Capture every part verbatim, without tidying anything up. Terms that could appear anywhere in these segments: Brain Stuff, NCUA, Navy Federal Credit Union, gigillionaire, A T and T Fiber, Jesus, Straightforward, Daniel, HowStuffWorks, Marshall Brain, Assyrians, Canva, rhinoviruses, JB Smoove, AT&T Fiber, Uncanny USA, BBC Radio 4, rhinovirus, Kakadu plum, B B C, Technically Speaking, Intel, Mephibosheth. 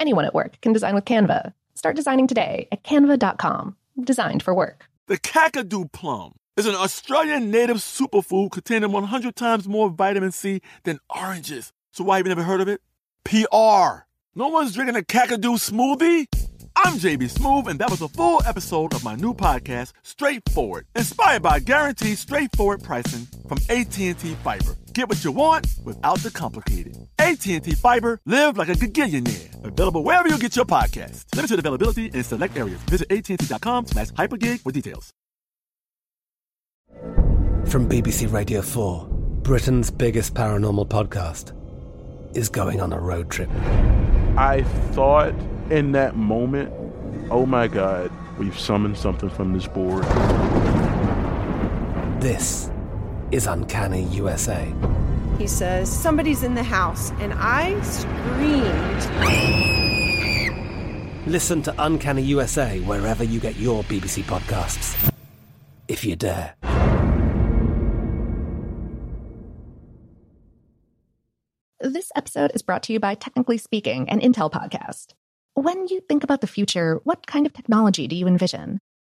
Anyone at work can design with Canva. Start designing today at canva dot com. Designed for work. The Kakadu plum is an Australian native superfood containing one hundred times more vitamin C than oranges. So why have you never heard of it? P R. No one's drinking a Kakadu smoothie? I'm J B Smoove, and that was a full episode of my new podcast, Straightforward, inspired by guaranteed straightforward pricing from A T and T Fiber. Get what you want without the complicated. A T and T Fiber, live like a gigillionaire. Available wherever you get your podcast. Limited availability in select areas. Visit A T and T dot com slash hypergig for details. From B B C Radio four, Britain's biggest paranormal podcast is going on a road trip. I thought in that moment, oh my God, we've summoned something from this board. This is Uncanny U S A. He says, somebody's in the house, and I screamed. Listen to Uncanny U S A wherever you get your B B C podcasts, if you dare. This episode is brought to you by Technically Speaking, an Intel podcast. When you think about the future, what kind of technology do you envision?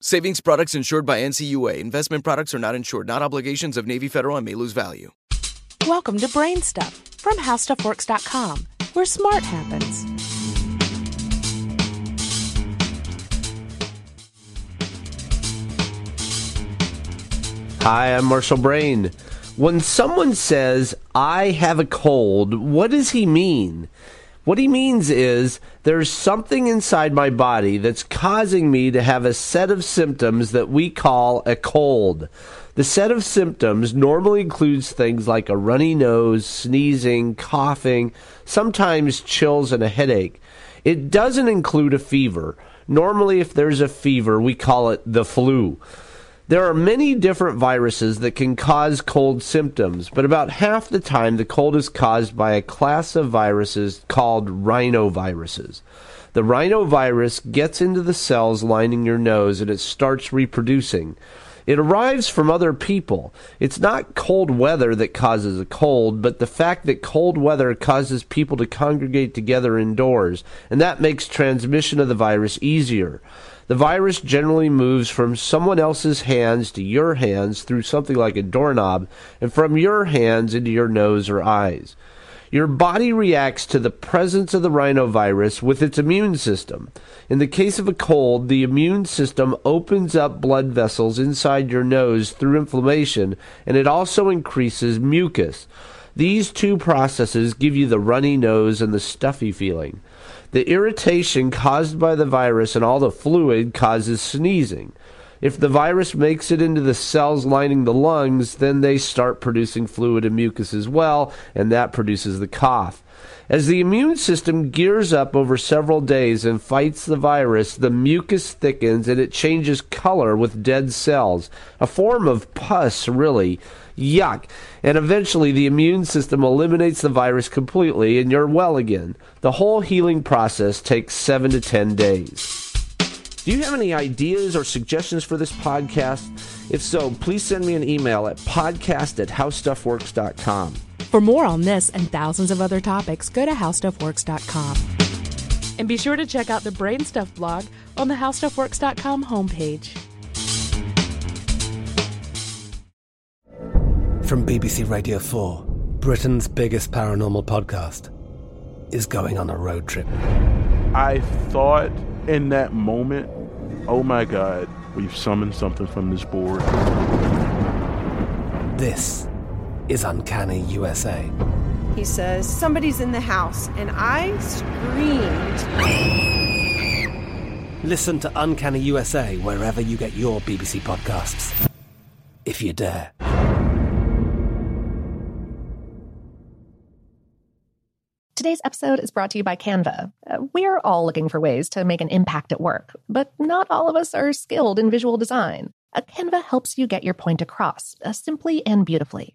Savings products insured by N C U A. Investment products are not insured, not obligations of Navy Federal and may lose value. Welcome to Brain Stuff from How Stuff Works dot com, where smart happens. Hi, I'm Marshall Brain. When someone says, I have a cold, what does he mean? What he means is, there's something inside my body that's causing me to have a set of symptoms that we call a cold. The set of symptoms normally includes things like a runny nose, sneezing, coughing, sometimes chills and a headache. It doesn't include a fever. Normally, if there's a fever, we call it the flu. There are many different viruses that can cause cold symptoms, but about half the time the cold is caused by a class of viruses called rhinoviruses. The rhinovirus gets into the cells lining your nose and it starts reproducing. It arrives from other people. It's not cold weather that causes a cold, but the fact that cold weather causes people to congregate together indoors, and that makes transmission of the virus easier. The virus generally moves from someone else's hands to your hands through something like a doorknob, and from your hands into your nose or eyes. Your body reacts to the presence of the rhinovirus with its immune system. In the case of a cold, the immune system opens up blood vessels inside your nose through inflammation, and it also increases mucus. These two processes give you the runny nose and the stuffy feeling. The irritation caused by the virus and all the fluid causes sneezing. If the virus makes it into the cells lining the lungs, then they start producing fluid and mucus as well, and that produces the cough. As the immune system gears up over several days and fights the virus, the mucus thickens and it changes color with dead cells, a form of pus, really. Yuck. And eventually the immune system eliminates the virus completely and you're well again. The whole healing process takes seven to ten days. Do you have any ideas or suggestions for this podcast? If so, please send me an email at podcast at how stuff works dot com. For more on this and thousands of other topics, go to how stuff works dot com. And be sure to check out the Brain Stuff blog on the how stuff works dot com homepage. From B B C Radio four, Britain's biggest paranormal podcast is going on a road trip. I thought in that moment, oh my God, we've summoned something from this board. This is Uncanny U S A. He says, somebody's in the house, and I screamed. Listen to Uncanny U S A wherever you get your B B C podcasts, if you dare. Today's episode is brought to you by Canva. We're all looking for ways to make an impact at work, but not all of us are skilled in visual design. Canva helps you get your point across, simply and beautifully.